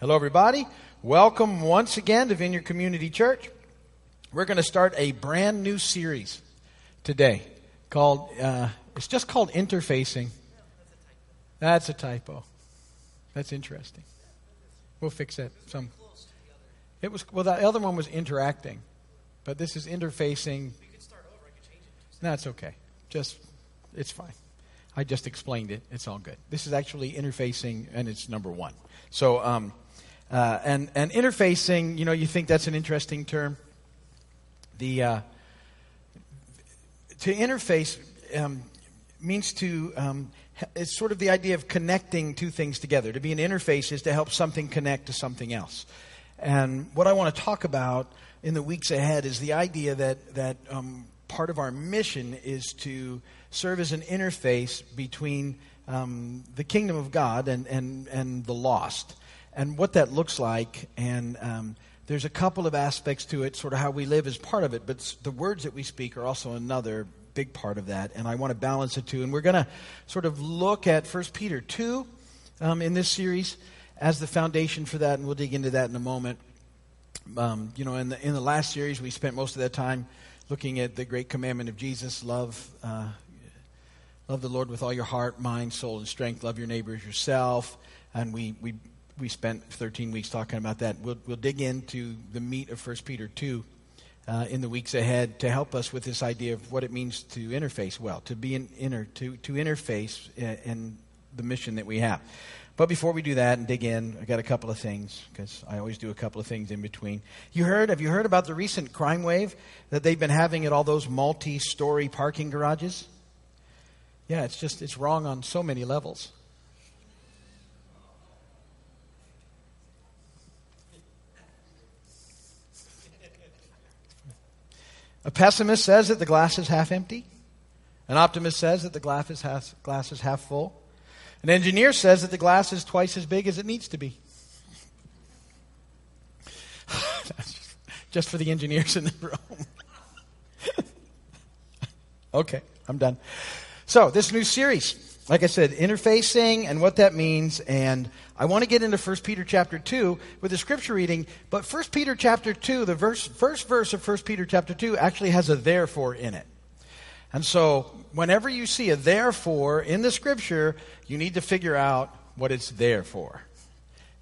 Hello, everybody. Welcome once again to Vineyard Community Church. We're going to start a brand new series today called, it's just called Interfacing. That's a typo. That's interesting. We'll fix that. It was, well, the other one was interacting, but this is interfacing. We could start over. I could change it. No, it's okay. It's fine. I just explained it. It's all good. This is actually interfacing, and it's number one. So, and interfacing, you know, you think that's an interesting term. To interface means to, it's sort of the idea of connecting two things together. To be an interface is to help something connect to something else. And what I want to talk about in the weeks ahead is the idea that part of our mission is to serve as an interface between the kingdom of God and the lost, and what that looks like. And there's a couple of aspects to it, sort of how we live is part of it, but the words that we speak are also another big part of that, and I want to balance the two. And we're going to sort of look at 1 Peter 2 in this series as the foundation for that, and we'll dig into that in a moment. You know, in the last series, we spent most of that time looking at the great commandment of Jesus, love the Lord with all your heart, mind, soul, and strength. Love your neighbor as yourself. And we spent 13 weeks talking about that. We'll dig into the meat of 1 Peter 2 in the weeks ahead to help us with this idea of what it means to interface well, to be to interface in the mission that we have. But before we do that and dig in, I got a couple of things, because I always do a couple of things in between. Have you heard about the recent crime wave that they've been having at all those multi-story parking garages? Yeah, it's wrong on so many levels. A pessimist says that the glass is half empty. An optimist says that the glass is half full. An engineer says that the glass is twice as big as it needs to be. Just for the engineers in the room. Okay, I'm done. So this new series, like I said, interfacing and what that means. And I want to get into 1 Peter chapter 2 with a scripture reading. But 1 Peter chapter 2, the first verse of 1 Peter chapter 2 actually has a therefore in it. And so whenever you see a therefore in the scripture, you need to figure out what it's there for.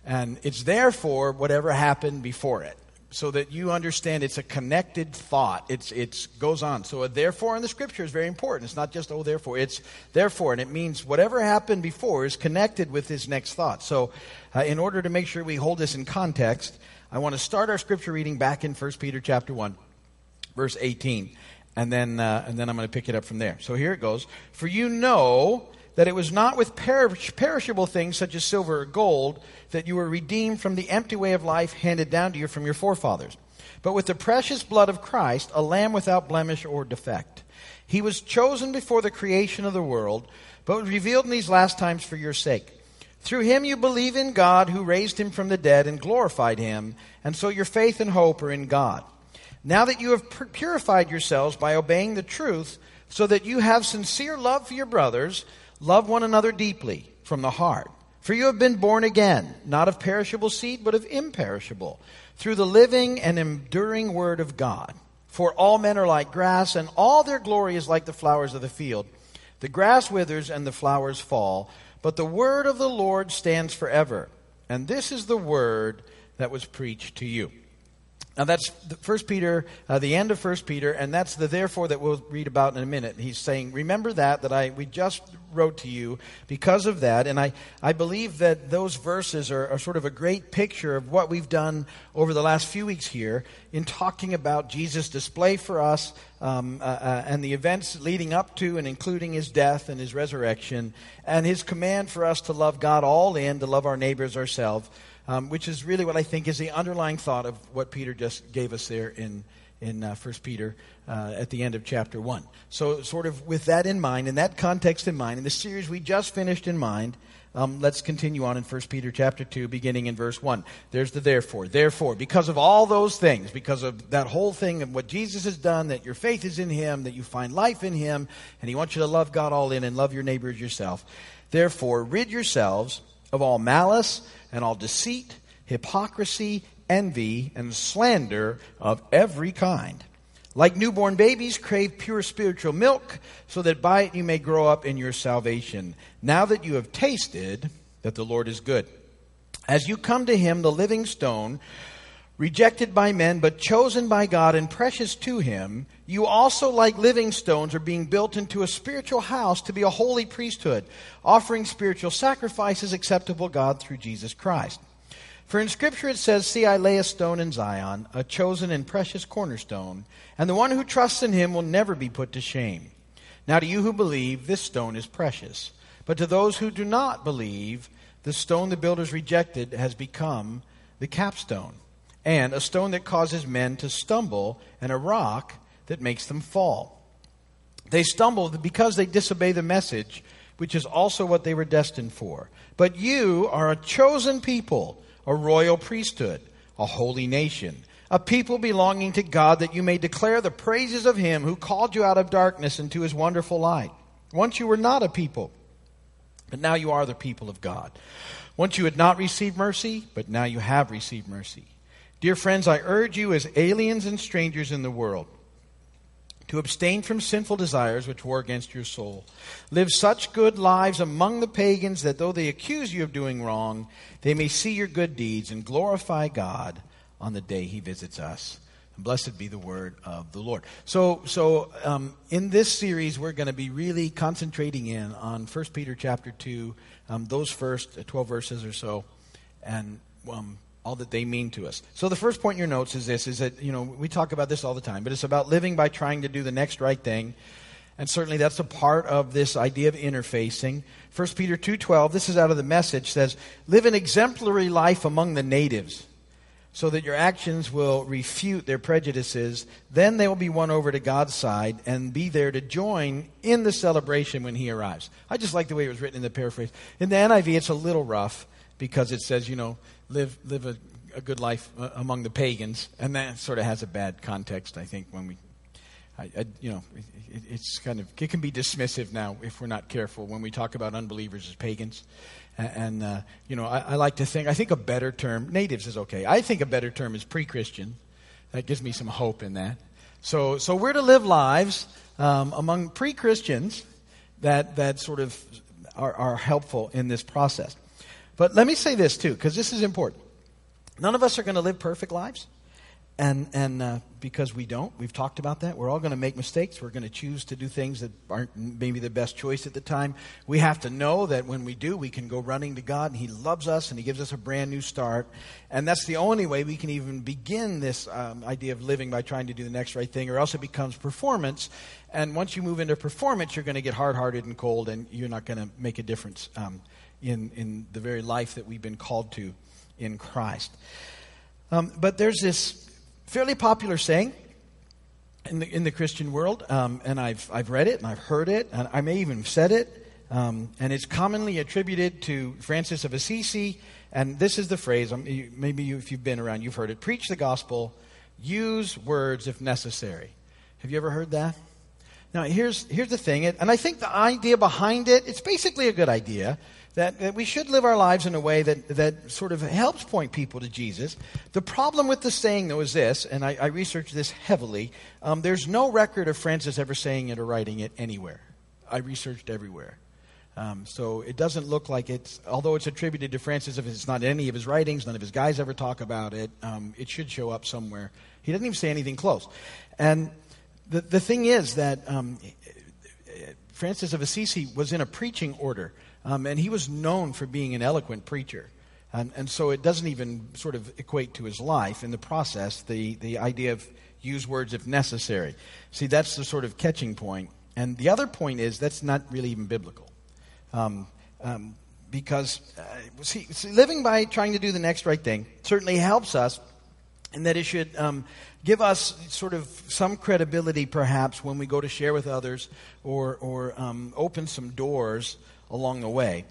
And it's there for whatever happened before it, so that you understand it's a connected thought. It goes on. So a therefore in the scripture is very important. It's not just, oh, therefore. It's therefore, and it means whatever happened before is connected with this next thought. So in order to make sure we hold this in context, I want to start our scripture reading back in 1 Peter chapter 1, verse 18. And then I'm going to pick it up from there. So here it goes. For you know that it was not with perishable things such as silver or gold that you were redeemed from the empty way of life handed down to you from your forefathers, but with the precious blood of Christ, a lamb without blemish or defect. He was chosen before the creation of the world, but revealed in these last times for your sake. Through him you believe in God, who raised him from the dead and glorified him, and so your faith and hope are in God. Now that you have purified yourselves by obeying the truth, so that you have sincere love for your brothers, love one another deeply from the heart. For you have been born again, not of perishable seed, but of imperishable, through the living and enduring word of God. For all men are like grass, and all their glory is like the flowers of the field. The grass withers and the flowers fall, but the word of the Lord stands forever. And this is the word that was preached to you. Now that's First Peter, the end of 1 Peter, and that's the therefore that we'll read about in a minute. He's saying, remember that we just wrote to you because of that. And I believe that those verses are sort of a great picture of what we've done over the last few weeks here in talking about Jesus' display for us and the events leading up to and including his death and his resurrection, and his command for us to love God all in, to love our neighbors ourselves. Which is really what I think is the underlying thought of what Peter just gave us there in 1 Peter at the end of chapter 1. So sort of with that in mind, and that context in mind, and the series we just finished in mind, let's continue on in 1 Peter chapter 2, beginning in verse 1. There's the therefore. Therefore, because of all those things, because of that whole thing of what Jesus has done, that your faith is in him, that you find life in him, and he wants you to love God all in and love your neighbor as yourself. Therefore, rid yourselves of all malice and all deceit hypocrisy, envy, and slander of every kind. Like newborn babies, crave pure spiritual milk, so that by it you may grow up in your salvation, now that you have tasted that the Lord is good. As you come to him, the living stone, rejected by men, but chosen by God and precious to him, you also, like living stones, are being built into a spiritual house to be a holy priesthood, offering spiritual sacrifices acceptable to God through Jesus Christ. For in Scripture it says, "See, I lay a stone in Zion, a chosen and precious cornerstone, and the one who trusts in him will never be put to shame." Now to you who believe, this stone is precious. But to those who do not believe, the stone the builders rejected has become the capstone, and a stone that causes men to stumble, and a rock that makes them fall. They stumble because they disobey the message, which is also what they were destined for. But you are a chosen people, a royal priesthood, a holy nation, a people belonging to God, that you may declare the praises of him who called you out of darkness into his wonderful light. Once you were not a people, but now you are the people of God. Once you had not received mercy, but now you have received mercy. Dear friends, I urge you as aliens and strangers in the world to abstain from sinful desires which war against your soul. Live such good lives among the pagans that though they accuse you of doing wrong, they may see your good deeds and glorify God on the day he visits us. And blessed be the word of the Lord. So in this series, we're going to be really concentrating in on 1 Peter chapter 2, those first 12 verses or so, and all that they mean to us. So the first point in your notes is this, is that, we talk about this all the time, but it's about living by trying to do the next right thing. And certainly that's a part of this idea of interfacing. 1 Peter 2:12, this is out of the Message, says, "Live an exemplary life among the natives, so that your actions will refute their prejudices. Then they will be won over to God's side and be there to join in the celebration when he arrives." I just like the way it was written in the paraphrase. In the NIV, it's a little rough, because it says, live a good life among the pagans. And that sort of has a bad context, I think, when it's kind of, it can be dismissive now if we're not careful when we talk about unbelievers as pagans. And I like to think, I think a better term, natives is okay. I think a better term is pre-Christian. That gives me some hope in that. So we're to live lives among pre-Christians that sort of are helpful in this process. But let me say this, too, because this is important. None of us are going to live perfect lives, and because we don't. We've talked about that. We're all going to make mistakes. We're going to choose to do things that aren't maybe the best choice at the time. We have to know that when we do, we can go running to God, and he loves us, and he gives us a brand new start. And that's the only way we can even begin this idea of living by trying to do the next right thing, or else it becomes performance. And once you move into performance, you're going to get hard-hearted and cold, and you're not going to make a difference in the very life that we've been called to in Christ. But there's this fairly popular saying in the Christian world, and I've read it and I've heard it, and I may even have said it, and it's commonly attributed to Francis of Assisi, and this is the phrase, if you've been around, you've heard it: preach the gospel, use words if necessary. Have you ever heard that? Now, here's the thing, and I think the idea behind it, it's basically a good idea, that we should live our lives in a way that sort of helps point people to Jesus. The problem with the saying, though, is this, and I researched this heavily, there's no record of Francis ever saying it or writing it anywhere. I researched everywhere. So it doesn't look like it's, although it's attributed to Francis, if it's not in any of his writings, none of his guys ever talk about it, it should show up somewhere. He doesn't even say anything close. And the thing is that Francis of Assisi was in a preaching order, and he was known for being an eloquent preacher. And so it doesn't even sort of equate to his life in the process, the idea of use words if necessary. See, that's the sort of catching point. And the other point is that's not really even biblical. Because living by trying to do the next right thing certainly helps us, and that it should give us sort of some credibility perhaps when we go to share with others or open some doors along the way.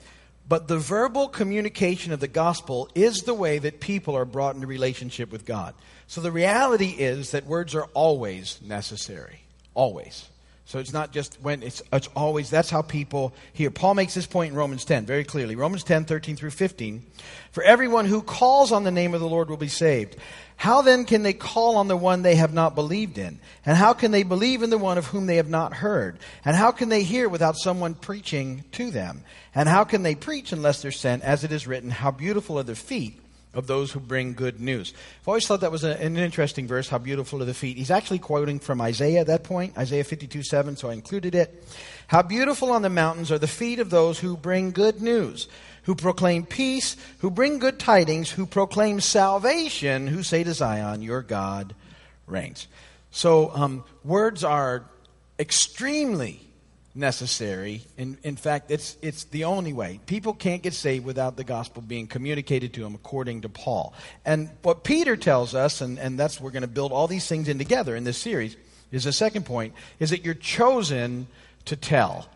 But the verbal communication of the gospel is the way that people are brought into relationship with God. So the reality is that words are always necessary, always. So it's not just when, it's always, that's how people hear. Paul makes this point in Romans 10 very clearly. Romans 10, 13 through 15. For everyone who calls on the name of the Lord will be saved. How then can they call on the one they have not believed in? And how can they believe in the one of whom they have not heard? And how can they hear without someone preaching to them? And how can they preach unless they're sent? As it is written, how beautiful are the feet of those who bring good news. I've always thought that was an interesting verse, how beautiful are the feet. He's actually quoting from Isaiah at that point, Isaiah 52:7, so I included it. How beautiful on the mountains are the feet of those who bring good news, who proclaim peace, who bring good tidings, who proclaim salvation, who say to Zion, your God reigns. So words are extremely necessary. In fact, it's the only way. People can't get saved without the gospel being communicated to them, according to Paul. And what Peter tells us, and that's we're going to build all these things in together in this series, is the second point, is that you're chosen to tell.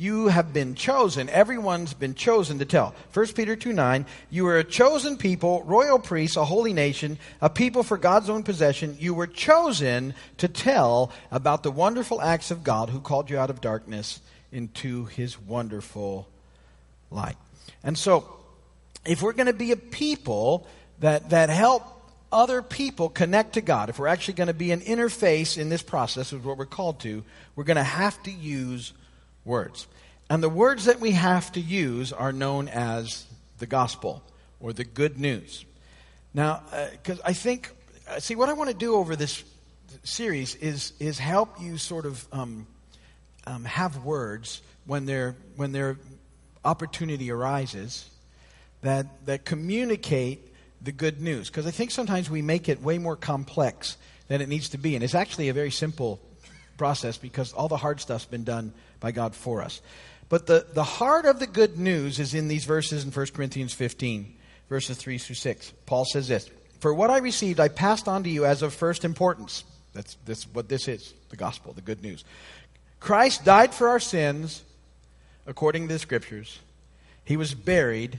You have been chosen. Everyone's been chosen to tell. 1 Peter 2:9, you are a chosen people, royal priests, a holy nation, a people for God's own possession. You were chosen to tell about the wonderful acts of God who called you out of darkness into his wonderful light. And so, if we're going to be a people that help other people connect to God, if we're actually going to be an interface in this process, is what we're called to, we're going to have to use words. And the words that we have to use are known as the gospel or the good news. Now, because I think, see, what I want to do over this series is help you sort of have words when their opportunity arises that communicate the good news. Because I think sometimes we make it way more complex than it needs to be, and it's actually a very simple process because all the hard stuff's been done by God for us. But the heart of the good news is in these verses in 1 Corinthians 15, verses 3 through 6. Paul says this, for what I received I passed on to you as of first importance. That's what this is, the gospel, the good news. Christ died for our sins, according to the scriptures. He was buried,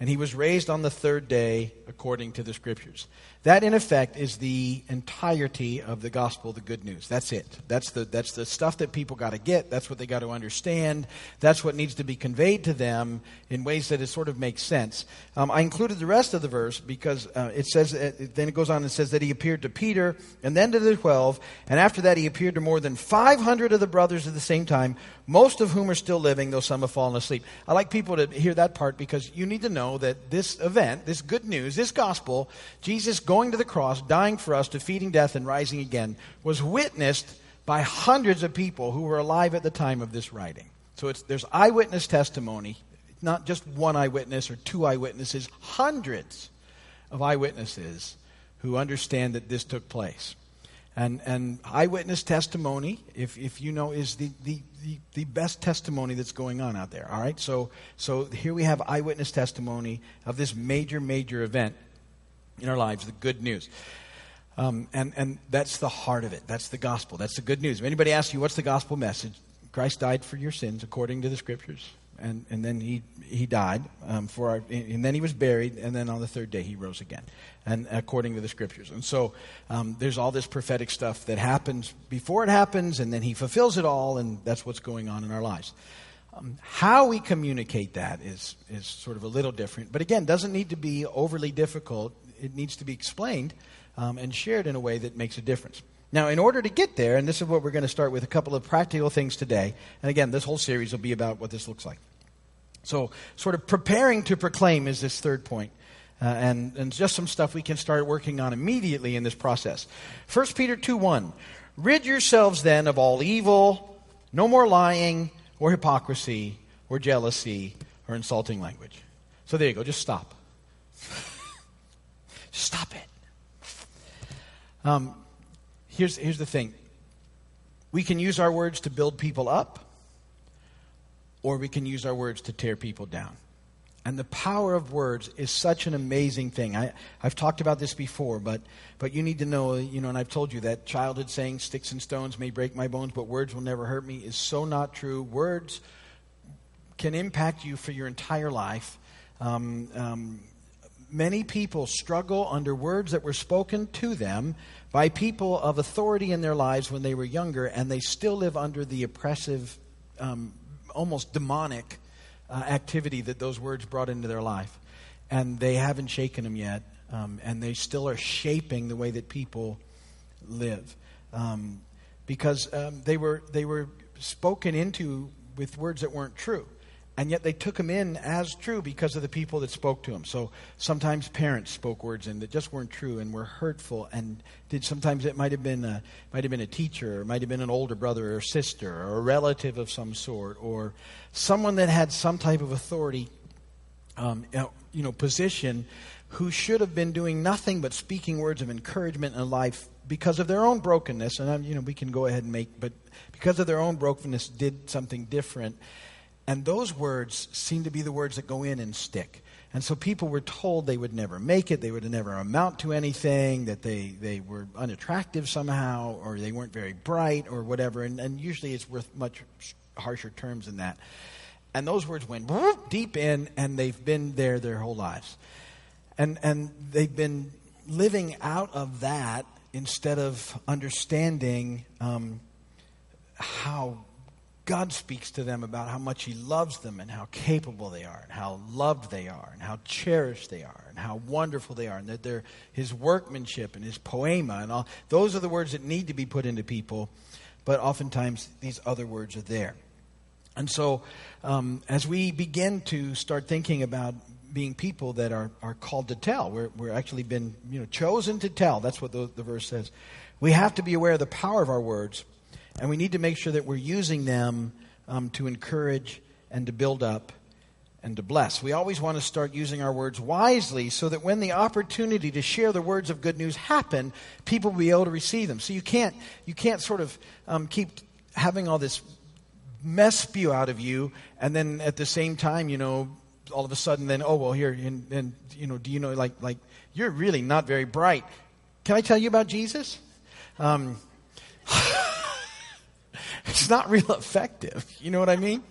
and he was raised on the third day, according to the scriptures. That, in effect, is the entirety of the gospel, the good news. That's it. That's the stuff that people got to get. That's what they got to understand. That's what needs to be conveyed to them in ways that it sort of makes sense. I included the rest of the verse because it says, then it goes on and says that he appeared to Peter and then to the 12. And after that, he appeared to more than 500 of the brothers at the same time, most of whom are still living, though some have fallen asleep. I like people to hear that part because you need to know that this event, this good news, this gospel, Jesus going to the cross, dying for us, defeating death, and rising again, was witnessed by hundreds of people who were alive at the time of this writing. So there's eyewitness testimony, not just one eyewitness or two eyewitnesses, hundreds of eyewitnesses who understand that this took place. And eyewitness testimony, if you know, is the best testimony that's going on out there, all right? So here we have eyewitness testimony of this major, major event in our lives, the good news. And that's the heart of it. That's the gospel. That's the good news. If anybody asks you, what's the gospel message? Christ died for your sins according to the scriptures. And then he died and then he was buried, and then on the third day he rose again, and according to the scriptures. And so there's all this prophetic stuff that happens before it happens, and then he fulfills it all, and that's what's going on in our lives. How we communicate that is sort of a little different, but again, doesn't need to be overly difficult. It needs to be explained and shared in a way that makes a difference. Now, in order to get there, and this is what we're going to start with, a couple of practical things today. And again, this whole series will be about what this looks like. So sort of preparing to proclaim is this third point. And just some stuff we can start working on immediately in this process. 1 Peter 2:1, rid yourselves then of all evil, no more lying or hypocrisy or jealousy or insulting language. So there you go. Just stop. Stop it. Here's the thing. We can use our words to build people up, or we can use our words to tear people down. And the power of words is such an amazing thing. I've talked about this before, but you need to know, and I've told you that childhood saying, sticks and stones may break my bones, but words will never hurt me, is so not true. Words can impact you for your entire life. many people struggle under words that were spoken to them by people of authority in their lives when they were younger, and they still live under the oppressive, almost demonic activity that those words brought into their life. And they haven't shaken them yet, and they still are shaping the way that people live. Because they were spoken into with words that weren't true. And yet they took them in as true because of the people that spoke to them. So sometimes parents spoke words in that just weren't true and were hurtful. And sometimes it might have been a teacher, or might have been an older brother or sister, or a relative of some sort, or someone that had some type of authority, position, who should have been doing nothing but speaking words of encouragement in life because of their own brokenness. And we can go ahead and but because of their own brokenness, did something different. And those words seem to be the words that go in and stick. And so people were told they would never make it, they would never amount to anything, that they were unattractive somehow, or they weren't very bright, or whatever. And usually it's worth much harsher terms than that. And those words went deep in, and they've been there their whole lives. And they've been living out of that instead of understanding how God speaks to them about how much he loves them and how capable they are and how loved they are and how cherished they are and how wonderful they are and that they're his workmanship and his poema and all. Those are the words that need to be put into people, but oftentimes these other words are there. And so as we begin to start thinking about being people that are called to tell, we're actually been chosen to tell. That's what the verse says. We have to be aware of the power of our words. And we need to make sure that we're using them to encourage and to build up and to bless. We always want to start using our words wisely so that when the opportunity to share the words of good news happen, people will be able to receive them. So you can't sort of keep having all this mess spew out of you and then at the same time, all of a sudden then, do you know, you're really not very bright. Can I tell you about Jesus? It's not real effective. You know what I mean?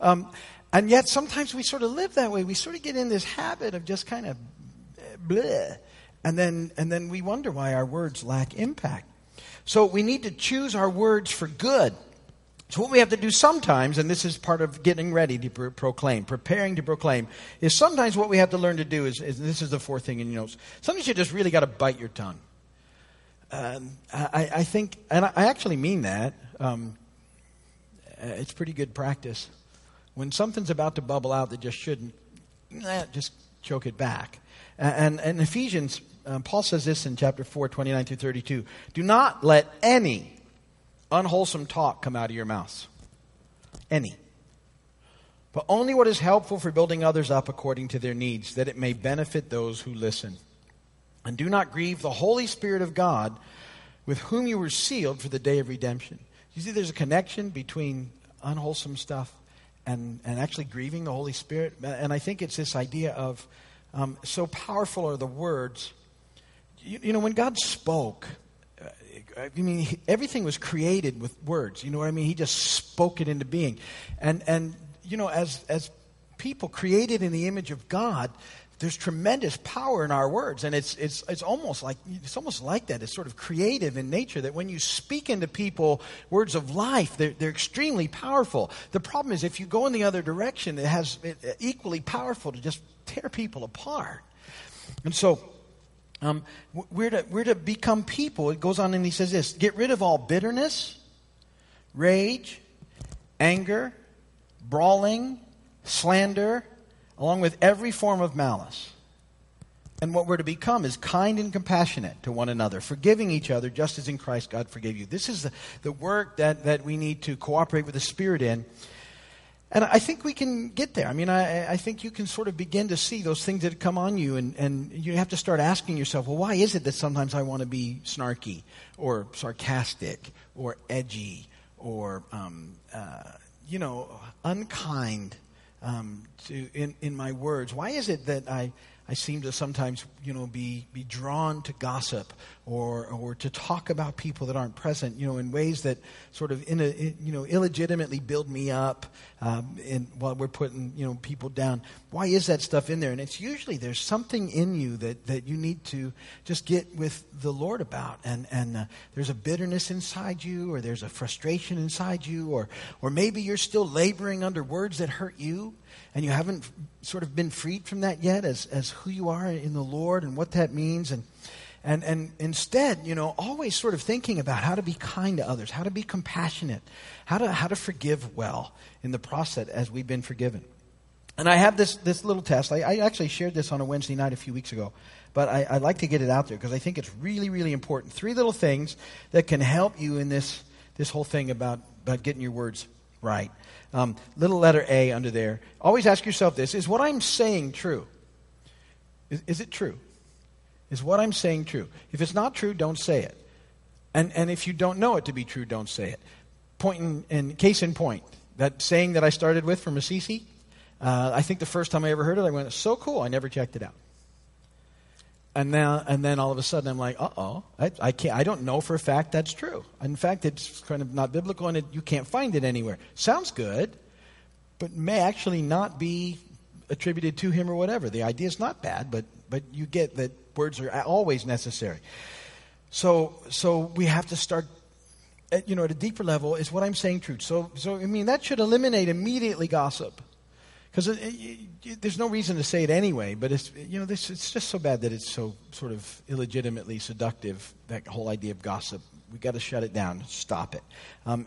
And yet sometimes we sort of live that way. We sort of get in this habit of just kind of bleh. And then we wonder why our words lack impact. So we need to choose our words for good. So what we have to do sometimes, and this is part of getting ready to proclaim, preparing to proclaim, is sometimes what we have to learn to do is this is the fourth thing in your notes. Sometimes you just really got to bite your tongue. I think, and I actually mean that, it's pretty good practice. When something's about to bubble out that just shouldn't, just choke it back. And Ephesians, Paul says this in chapter 4, 29 through 32. Do not let any unwholesome talk come out of your mouths. Any. But only what is helpful for building others up according to their needs, that it may benefit those who listen. And do not grieve the Holy Spirit of God, with whom you were sealed for the day of redemption. You see, there's a connection between unwholesome stuff and actually grieving the Holy Spirit. And I think it's this idea of so powerful are the words. When God spoke, everything was created with words. You know what I mean? He just spoke it into being. And as people created in the image of God, there's tremendous power in our words, and it's almost like that. It's sort of creative in nature that when you speak into people words of life, they're extremely powerful. The problem is if you go in the other direction, it's equally powerful to just tear people apart. And so we're to become people. It goes on and he says this: get rid of all bitterness, rage, anger, brawling, slander, along with every form of malice. And what we're to become is kind and compassionate to one another, forgiving each other, just as in Christ God forgave you. This is the work that we need to cooperate with the Spirit in. And I think we can get there. I mean, I think you can sort of begin to see those things that come on you, and you have to start asking yourself, well, why is it that sometimes I want to be snarky or sarcastic or edgy or, unkind? To in my words, why is it that I I seem to sometimes, be drawn to gossip or to talk about people that aren't present, in ways that sort of, illegitimately build me up, and while we're putting, people down. Why is that stuff in there? And it's usually there's something in you that you need to just get with the Lord about, and there's a bitterness inside you, or there's a frustration inside you, or maybe you're still laboring under words that hurt you. And you haven't sort of been freed from that yet as who you are in the Lord and what that means. And instead, always sort of thinking about how to be kind to others, how to be compassionate, how to forgive well in the process as we've been forgiven. And I have this little test. I actually shared this on a Wednesday night a few weeks ago, but I'd like to get it out there because I think it's really, really important. 3 little things that can help you in this whole thing about getting your words right. Little letter A under there. Always ask yourself this: is what I'm saying true? Is it true? Is what I'm saying true? If it's not true, don't say it. And if you don't know it to be true, don't say it. Case in point, that saying that I started with from Assisi, I think the first time I ever heard it, I went, so cool, I never checked it out. And then all of a sudden I'm like, I can't. I don't know for a fact that's true. In fact, it's kind of not biblical, and you can't find it anywhere. Sounds good, but may actually not be attributed to him or whatever. The idea is not bad, but you get that words are always necessary. So we have to start. At a deeper level, is what I'm saying true? So I mean, that should eliminate immediately gossip. Because there's no reason to say it anyway, but it's it's just so bad that it's so sort of illegitimately seductive, that whole idea of gossip. We've got to shut it down, stop it.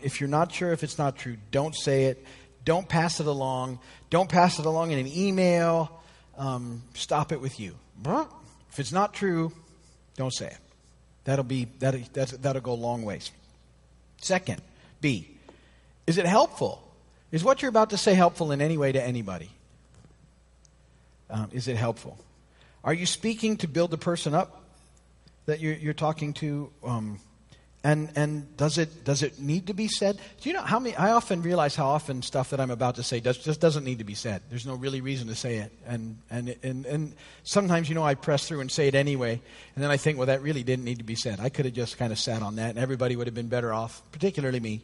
If you're not sure if it's not true, don't say it. Don't pass it along. Don't pass it along in an email. Stop it with you. If it's not true, don't say it. That'll go a long ways. Second, B, is it helpful? Is what you're about to say helpful in any way to anybody? Is it helpful? Are you speaking to build the person up that you're talking to? And does it need to be said? Do you know how many? I often realize how often stuff that I'm about to say just doesn't need to be said. There's no really reason to say it. And sometimes I press through and say it anyway, and then I think, well, that really didn't need to be said. I could have just kind of sat on that, and everybody would have been better off, particularly me.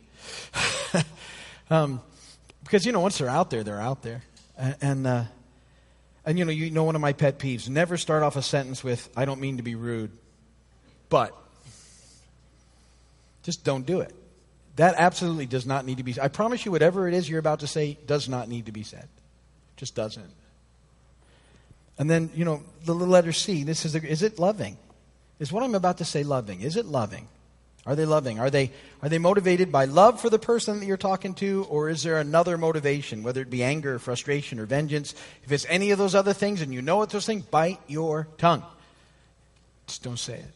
Because once they're out there, they're out there, and one of my pet peeves: never start off a sentence with "I don't mean to be rude," but just don't do it. That absolutely does not need to be. I promise you, whatever it is you're about to say does not need to be said. Just doesn't. And then the little letter C. This is it loving? Is what I'm about to say loving? Is it loving? Are they loving? Are they motivated by love for the person that you're talking to, or is there another motivation, whether it be anger, frustration, or vengeance? If it's any of those other things, and it's those things, bite your tongue. Just don't say it.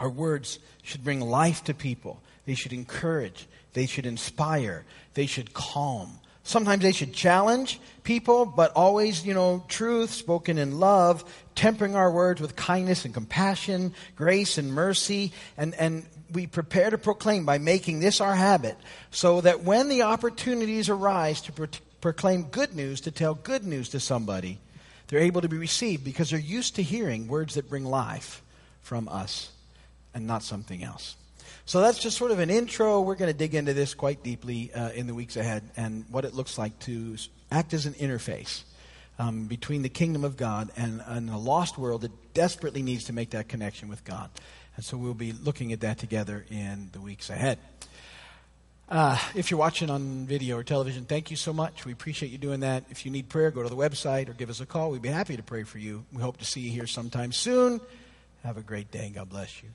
Our words should bring life to people. They should encourage. They should inspire. They should calm. Sometimes they should challenge people, but always, truth spoken in love, tempering our words with kindness and compassion, grace and mercy. And we prepare to proclaim by making this our habit, so that when the opportunities arise to proclaim good news, to tell good news to somebody, they're able to be received because they're used to hearing words that bring life from us and not something else. So that's just sort of an intro. We're going to dig into this quite deeply in the weeks ahead, and what it looks like to act as an interface between the kingdom of God and a lost world that desperately needs to make that connection with God. And so we'll be looking at that together in the weeks ahead. If you're watching on video or television, thank you so much. We appreciate you doing that. If you need prayer, go to the website or give us a call. We'd be happy to pray for you. We hope to see you here sometime soon. Have a great day. God bless you.